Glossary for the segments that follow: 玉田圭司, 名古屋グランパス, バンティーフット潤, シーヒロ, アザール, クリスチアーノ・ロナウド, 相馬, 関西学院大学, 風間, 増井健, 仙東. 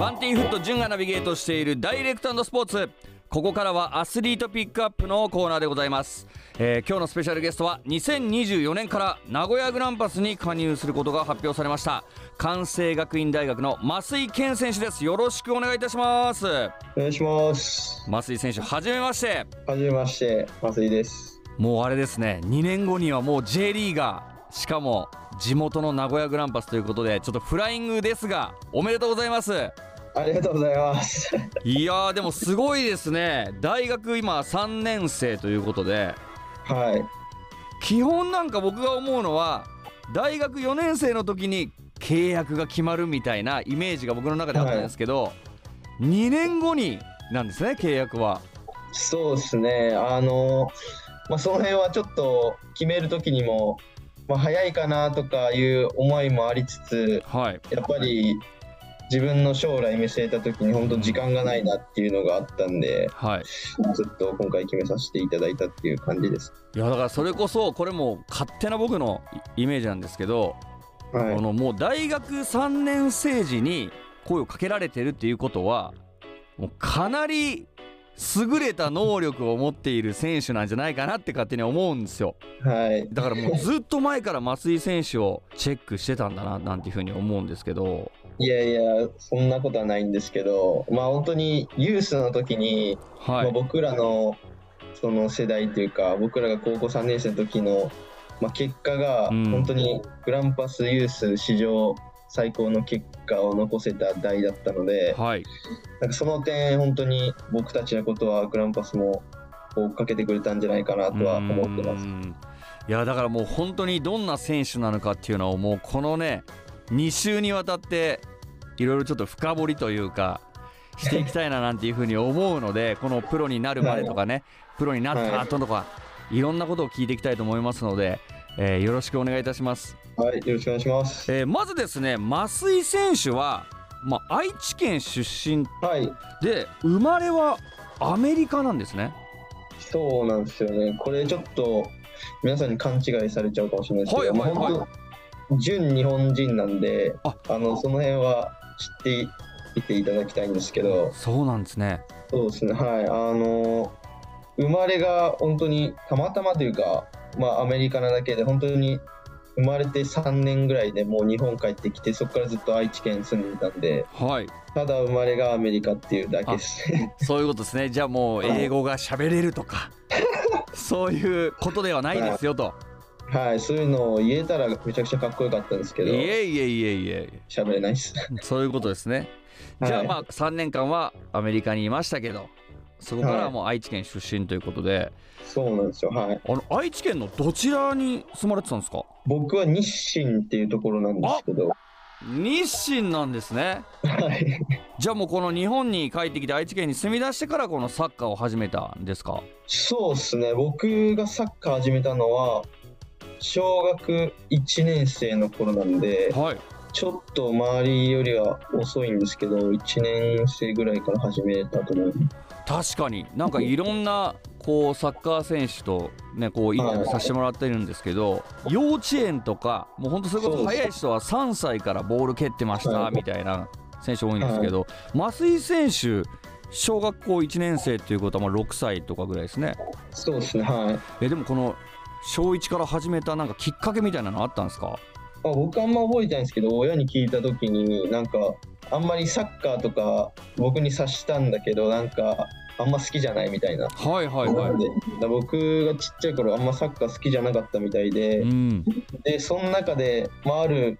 バンティーフット潤がナビゲートしているダイレクト&スポーツ、ここからはアスリートピックアップのコーナーでございます。今日のスペシャルゲストは2024年から名古屋グランパスに加入することが発表されました関西学院大学の増井健選手です。よろしくお願いいたします。お願いします。増井選手、はじめまして。はじめまして、増井です。もうあれですね、2年後にはもう J リーガー、しかも地元の名古屋グランパスということで、ちょっとフライングですがおめでとうございます。ありがとうございますいやでもすごいですね。大学今3年生ということで、はい、基本なんか僕が思うのは大学4年生の時に契約が決まるみたいなイメージが僕の中であったんですけど、はい、2年後になんですね、契約は。そうですね、その辺はちょっと決める時にも、早いかなとかいう思いもありつつ、はい、やっぱり自分の将来見据えた時に本当時間がないなっていうのがあったんで、はい、ずっと今回決めさせていただいたっていう感じです。いやだからそれこそこれも勝手な僕のイメージなんですけど、はい、もう大学3年生時に声をかけられてるっていうことはもうかなり優れた能力を持っている選手なんじゃないかなって勝手に思うんですよ、はい、だからもうずっと前から増井選手をチェックしてたんだななんていうふうに思うんですけど。いやいやそんなことはないんですけど、本当にユースの時に、はい、僕らのその世代というか僕らが高校3年生の時の、結果が本当にグランパスユース史上最高の結果を残せた代だったので、はい、なんかその点本当に僕たちのことはグランパスも追っかけてくれたんじゃないかなとは思ってます。いやだからもう本当にどんな選手なのかっていうのをもうこのね2週にわたっていろいろちょっと深掘りというかしていきたいななんていうふうに思うのでこのプロになるまでとかね、プロになった後とかいろんなことを聞いていきたいと思いますので、よろしくお願いいたします。はい、よろしくお願いします。まずですね、増井選手は、愛知県出身で生まれはアメリカなんですね。そうなんですよね。これちょっと皆さんに勘違いされちゃうかもしれないですけど、純日本人なんでその辺は知っていていただきたいんですけど。そうなんですね。そうですね、はい、生まれが本当にたまたまというか、アメリカなだけで本当に生まれて3年ぐらいでもう日本帰ってきて、そこからずっと愛知県住んでたんで、はい、ただ生まれがアメリカっていうだけですね。そういうことですね。じゃあもう英語が喋れるとかそういうことではないですよと、はい、そういうのを言えたらめちゃくちゃかっこよかったんですけど。いえいえいえいえ、喋れないっす。そういうことですね。じゃあ、はい、3年間はアメリカにいましたけど、そこからはもう愛知県出身ということで、はい、そうなんですよ、はい、愛知県のどちらに住まれてたんですか？僕は日進っていうところなんですけど。日進なんですね。はい。じゃあもうこの日本に帰ってきて愛知県に住み出してからこのサッカーを始めたんですか？そうですね、僕がサッカー始めたのは小学1年生の頃なんで、はい、ちょっと周りよりは遅いんですけど1年生ぐらいから始めたと思います。確かになんかいろんなこうサッカー選手と、ね、こうインタビューさせてもらってるんですけど、幼稚園とかもう本当それこそ早い人は3歳からボール蹴ってましたみたいな選手多いんですけど、増井選手小学校1年生ということは6歳とかぐらいですね。そうですね、はい。でもこの小1から始めたなんかきっかけみたいなのあったんですか？僕あんま覚えてないんですけど、親に聞いた時になんかあんまりサッカーとか僕に察したんだけどなんかあんま好きじゃないみたいな。はいはいはい。で僕がちっちゃい頃あんまサッカー好きじゃなかったみたいで、うん、でその中で、ある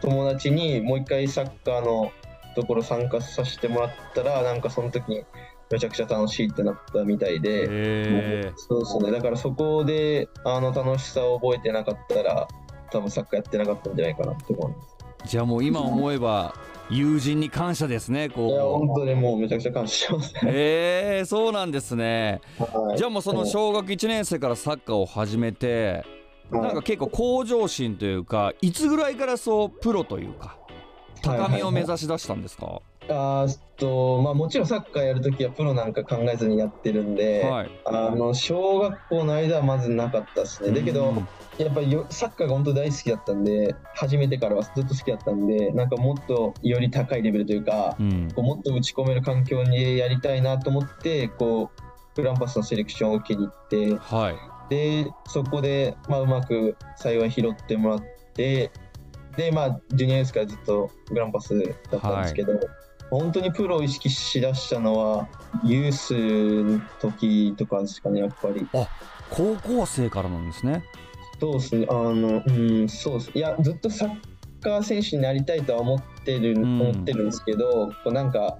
友達にもう一回サッカーのところ参加させてもらったらなんかその時にめちゃくちゃ楽しいってなったみたいで、そうですね。だからそこで楽しさを覚えてなかったら多分サッカーやってなかったんじゃないかなって思います。じゃあもう今思えば友人に感謝ですね。こういや本当にもうめちゃくちゃ感謝しますね。そうなんですね、はい、じゃあもうその小学1年生からサッカーを始めて、はい、なんか結構向上心というかいつぐらいからそうプロというか高みを目指し出したんですか？はいはいはいまあ、もちろんサッカーやるときはプロなんか考えずにやってるんで、はい、小学校の間はまずなかったですね。だけどやっぱりサッカーが本当大好きだったんで、始めてからはずっと好きだったんで、なんかもっとより高いレベルというか、こうもっと打ち込める環境にやりたいなと思って、こうグランパスのセレクションを受けに行って、はい、でそこで、まあ、うまく幸い拾ってもらって、で、まあ、ジュニアユースからずっとグランパスだったんですけど、はい、本当にプロを意識しだしたのはユースの時とかですかね、やっぱり。あ、高校生からなんですね。そうですね、そうです。いや、ずっとサッカー選手になりたいとは思ってるんですけど、こうなんか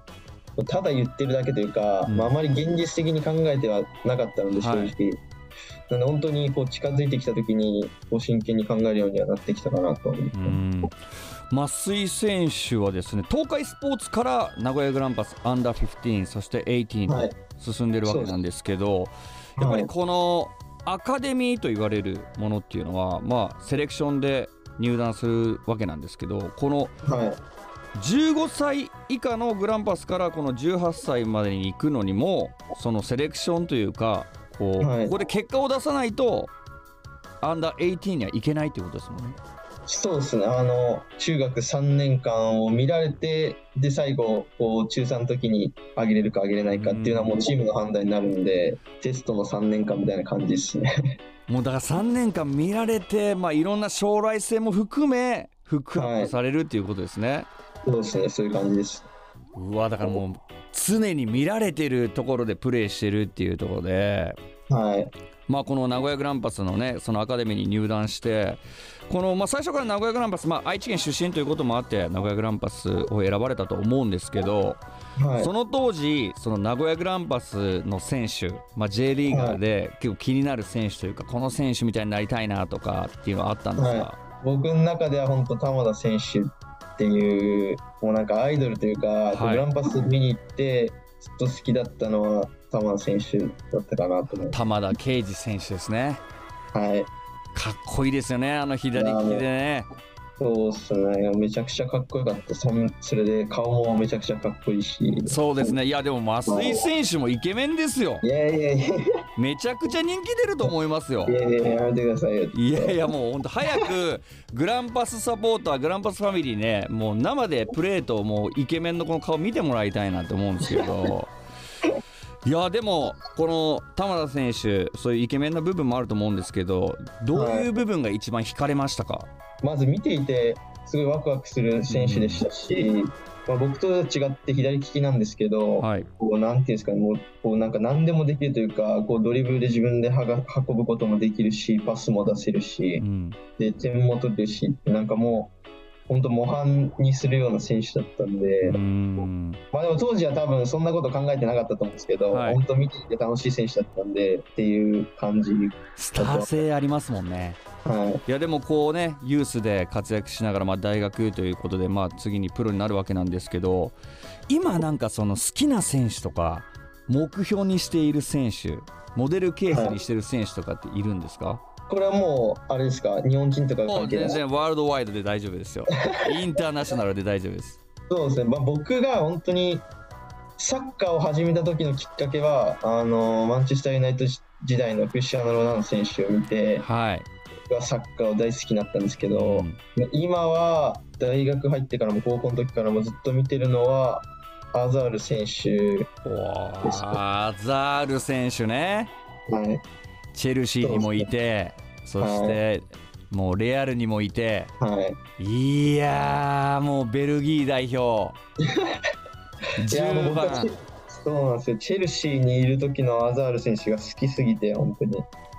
ただ言ってるだけというか、まあ、あまり現実的に考えてはなかったので、正直、はい、なので本当にこう近づいてきた時にこう真剣に考えるようにはなってきたかなと思います。増井選手はですね、東海スポーツから名古屋グランパスアンダー15、そして18と進んでるわけなんですけど、はい、やっぱりこのアカデミーと言われるものっていうのは、まあ、セレクションで入団するわけなんですけど、この15歳以下のグランパスからこの18歳までに行くのにも、そのセレクションというか、はい、ここで結果を出さないとアンダー18にはいけないってことですもんね。そうですね、中学3年間を見られて、で最後こう中3の時に上げれるか上げれないかっていうのはもうチームの判断になるんで、テストの3年間みたいな感じですね。もうだから3年間見られて、まあ、いろんな将来性も含めフックアップされるっていうことですね。はい、そうですね、そういう感じです。うわ、だからもう常に見られてるところでプレーしてるっていうところで、はい、まあ、この名古屋グランパスのね、そのアカデミーに入団して、このまあ最初から名古屋グランパス、まあ、愛知県出身ということもあって名古屋グランパスを選ばれたと思うんですけど、はい、その当時その名古屋グランパスの選手、まあ、J リーガーで結構気になる選手というか、この選手みたいになりたいなとかっていうのはあったんですか？はい、僕の中では本当玉田選手っていう、もうなんかアイドルというか、はい、グランパス見に行ってずっと好きだったのは玉田選手だったかなと思います。玉田圭司選手ですね。はい。かっこいいですよね、あの左利きでね。そうですね、めちゃくちゃかっこよかった。それで顔もめちゃくちゃかっこいいし。そうですね、いやでも増井選手もイケメンですよ。いやいやいや、めちゃくちゃ人気出ると思いますよ。いやいや、やめてくださいよ。いやいや、もう本当早くグランパスサポーター、グランパスファミリーね、もう生でプレーと、もうイケメンのこの顔見てもらいたいなと思うんですけど。いやでもこの玉田選手、そういうイケメンな部分もあると思うんですけど、どういう部分が一番惹かれましたか？はい、まず見ていてすごいワクワクする選手でしたし、まあ、僕と違って左利きなんですけど、はい、こうなんていうんですかね、もうこうなんか何でもできるというか、こうドリブルで自分で運ぶこともできるし、パスも出せるし、で点も取れるし、なんかもう本当模範にするような選手だったんで、まあ、でも当時は多分そんなこと考えてなかったと思うんですけど、はい、本当見ていて楽しい選手だったんでっていう感じ。スター性ありますもんね。はい、いやでもこうね、ユースで活躍しながら、まあ大学ということで、まあ、次にプロになるわけなんですけど、今なんかその好きな選手とか目標にしている選手、モデルケースにしている選手とかっているんですか？はい、これはもうあれですか、日本人とか関係ない？全然ワールドワイドで大丈夫ですよ。インターナショナルで大丈夫です。そうですね、まあ、僕が本当にサッカーを始めた時のきっかけは、マンチェスターユナイト時代のクリスチアーノ・ロナウド選手を見て、はい、僕はサッカーを大好きになったんですけど、今は大学入ってからも高校の時からもずっと見てるのはアザール選手です。アザール選手ね。はい、チェルシーにもいて、そしてもうレアルにもいて、はい、いやーもうベルギー代表10番。そうなんですよ、チェルシーにいる時のアザール選手が好きすぎて、本当に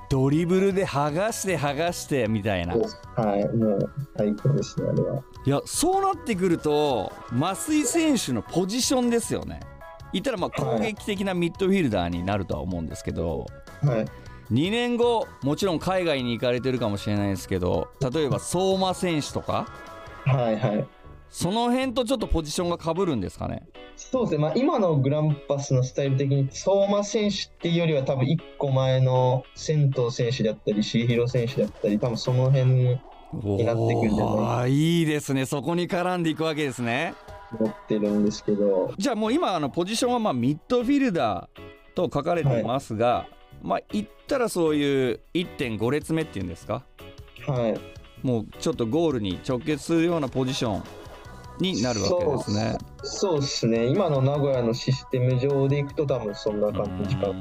ドリブルで剥がして剥がしてみたいな。はい、もう最高ですね、あれは。いや、そうなってくると増井選手のポジションですよね。言ったらまあ攻撃的なミッドフィルダーになるとは思うんですけど、はい、2年後もちろん海外に行かれてるかもしれないですけど、例えば相馬選手とか、はいはい、その辺とちょっとポジションがかぶるんですかね？そうですね、まあ、今のグランパスのスタイル的に相馬選手っていうよりは、多分1個前の仙東選手だったりシーヒロ選手だったり、多分その辺になってくるんじゃないですか。いいですね、そこに絡んでいくわけですね。持ってるんですけど。じゃあもう今ポジションはミッドフィルダーと書かれてますが、はい、言ったらそういう 1.5 列目っていうんですか、はい、もうちょっとゴールに直結するようなポジションになるわけですね。そうですね、今の名古屋のシステム上でいくと多分そんな感じか。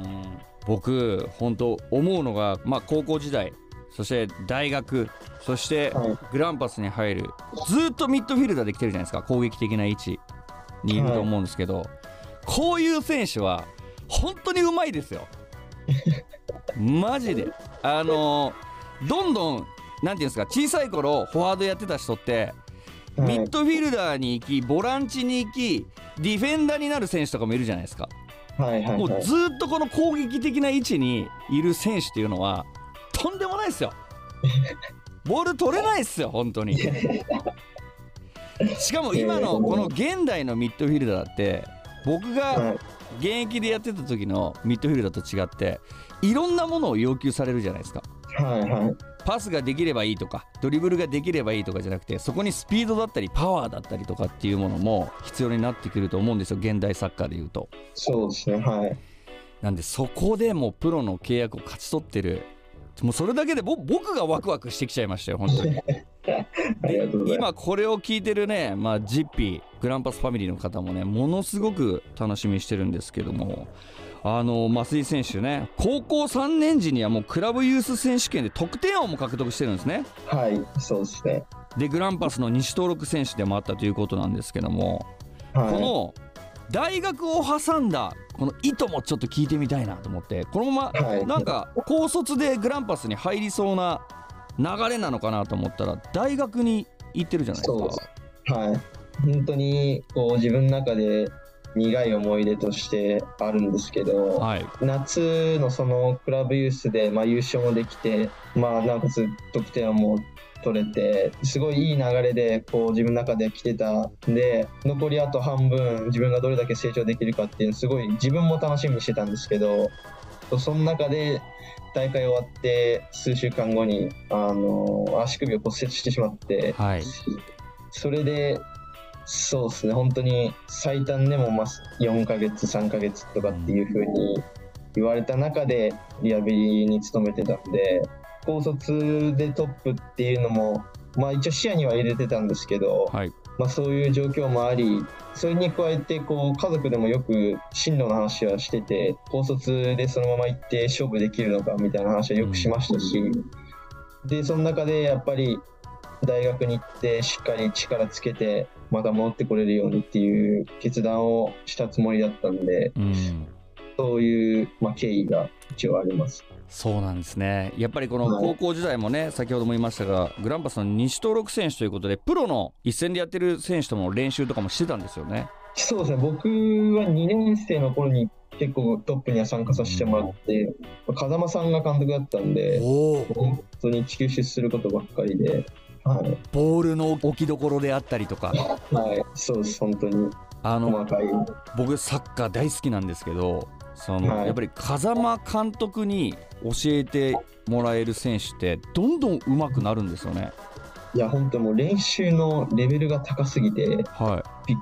僕本当思うのが、高校時代、そして大学、そしてグランパスに入る、ずっとミッドフィルダーできてるじゃないですか。攻撃的な位置にいると思うんですけど、こういう選手は本当にうまいですよマジで。どんどんなんていうんですか、小さい頃フォワードやってた人ってミッドフィルダーに行き、ボランチに行き、ディフェンダーになる選手とかもいるじゃないですか。もうずっとこの攻撃的な位置にいる選手っていうのはとんでもないですよボール取れないですよ本当にしかも今のこの現代のミッドフィルダーって、僕が現役でやってた時のミッドフィルダーと違っていろんなものを要求されるじゃないですか。パスができればいいとか、ドリブルができればいいとかじゃなくて、そこにスピードだったりパワーだったりとかっていうものも必要になってくると思うんですよ、現代サッカーでいうと。そうですね、はい。なんでそこでもうプロの契約を勝ち取ってる、もうそれだけで僕がワクワクしてきちゃいましたよ本当にで今これを聞いてるね、ジッピーグランパスファミリーの方もね、ものすごく楽しみにしてるんですけども、増井選手ね、高校3年時にはもうクラブユース選手権で得点王も獲得してるんですね。はい、そうですね。でグランパスの西登録選手でもあったということなんですけども、この大学を挟んだこの意図もちょっと聞いてみたいなと思って、このまま、なんか高卒でグランパスに入りそうな流れなのかなと思ったら大学に行ってるじゃないですか。本当にこう自分の中で苦い思い出としてあるんですけど、夏のそのクラブユースで優勝もできて、なおかつ得点はもう取れて、すごいいい流れでこう自分の中で来てたんで、残りあと半分自分がどれだけ成長できるかっていう、すごい自分も楽しみにしてたんですけど、その中で大会終わって数週間後に足首を骨折してしまって、それでそうですね、本当に最短でも4ヶ月3ヶ月とかっていう風に言われた中でリハビリに努めてたんで、高卒でトップっていうのも、一応視野には入れてたんですけど、そういう状況もあり、それに加えてこう家族でもよく進路の話はしてて、高卒でそのまま行って勝負できるのかみたいな話はよくしましたし、でその中でやっぱり大学に行ってしっかり力つけてまた戻ってこれるようにっていう決断をしたつもりだったんで、そういう経緯が一応あります。そうなんですね。やっぱりこの高校時代もね、先ほども言いましたがグランパスの西登録選手ということで、プロの一戦でやってる選手とも練習とかもしてたんですよね。そうですね、僕は2年生の頃に結構トップには参加させてもらって、風間さんが監督だったんで本当に抽出することばっかりで、ボールの置きどころであったりとかそうです、本当に細かい。僕サッカー大好きなんですけど、やっぱり風間監督に教えてもらえる選手ってどんどん上手くなるんですよね。いや本当もう練習のレベルが高すぎて、びっ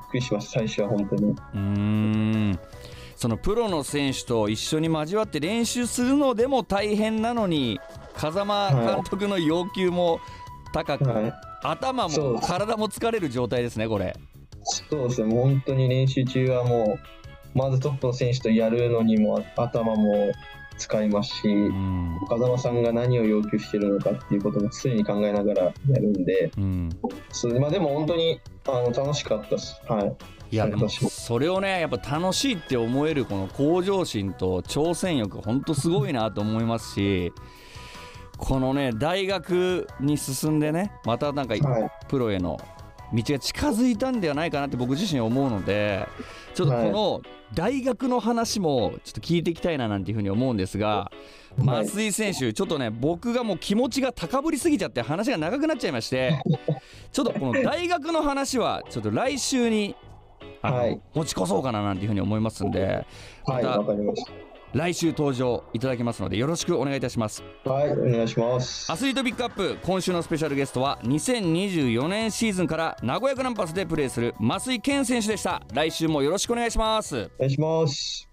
くりしました最初は本当に。そのプロの選手と一緒に交わって練習するのでも大変なのに、風間監督の要求も高く、頭も体も疲れる状態ですねこれ。そうですね、もう本当に練習中はもうまずトップの選手とやるのにも頭も使いますし、風間さんが何を要求しているのかっていうことも常に考えながらやるんで、でも本当に楽しかったし、いやでもそれをね、やっぱ楽しいって思えるこの向上心と挑戦欲、本当すごいなと思いますし、このね大学に進んでね、またなんかプロへの道が近づいたんではないかなって僕自身思うので、ちょっとこの大学の話もちょっと聞いていきたいななんていうふうに思うんですが、増井選手ちょっとね、僕がもう気持ちが高ぶりすぎちゃって話が長くなっちゃいまして、ちょっとこの大学の話はちょっと来週に持ち越そうかななんていうふうに思いますんで、また来週登場いただきますのでよろしくお願いいたします。はい、お願いします。アスリートピックアップ、今週のスペシャルゲストは2024年シーズンから名古屋グランパスでプレーする増井健選手でした。来週もよろしくお願いします。お願いします。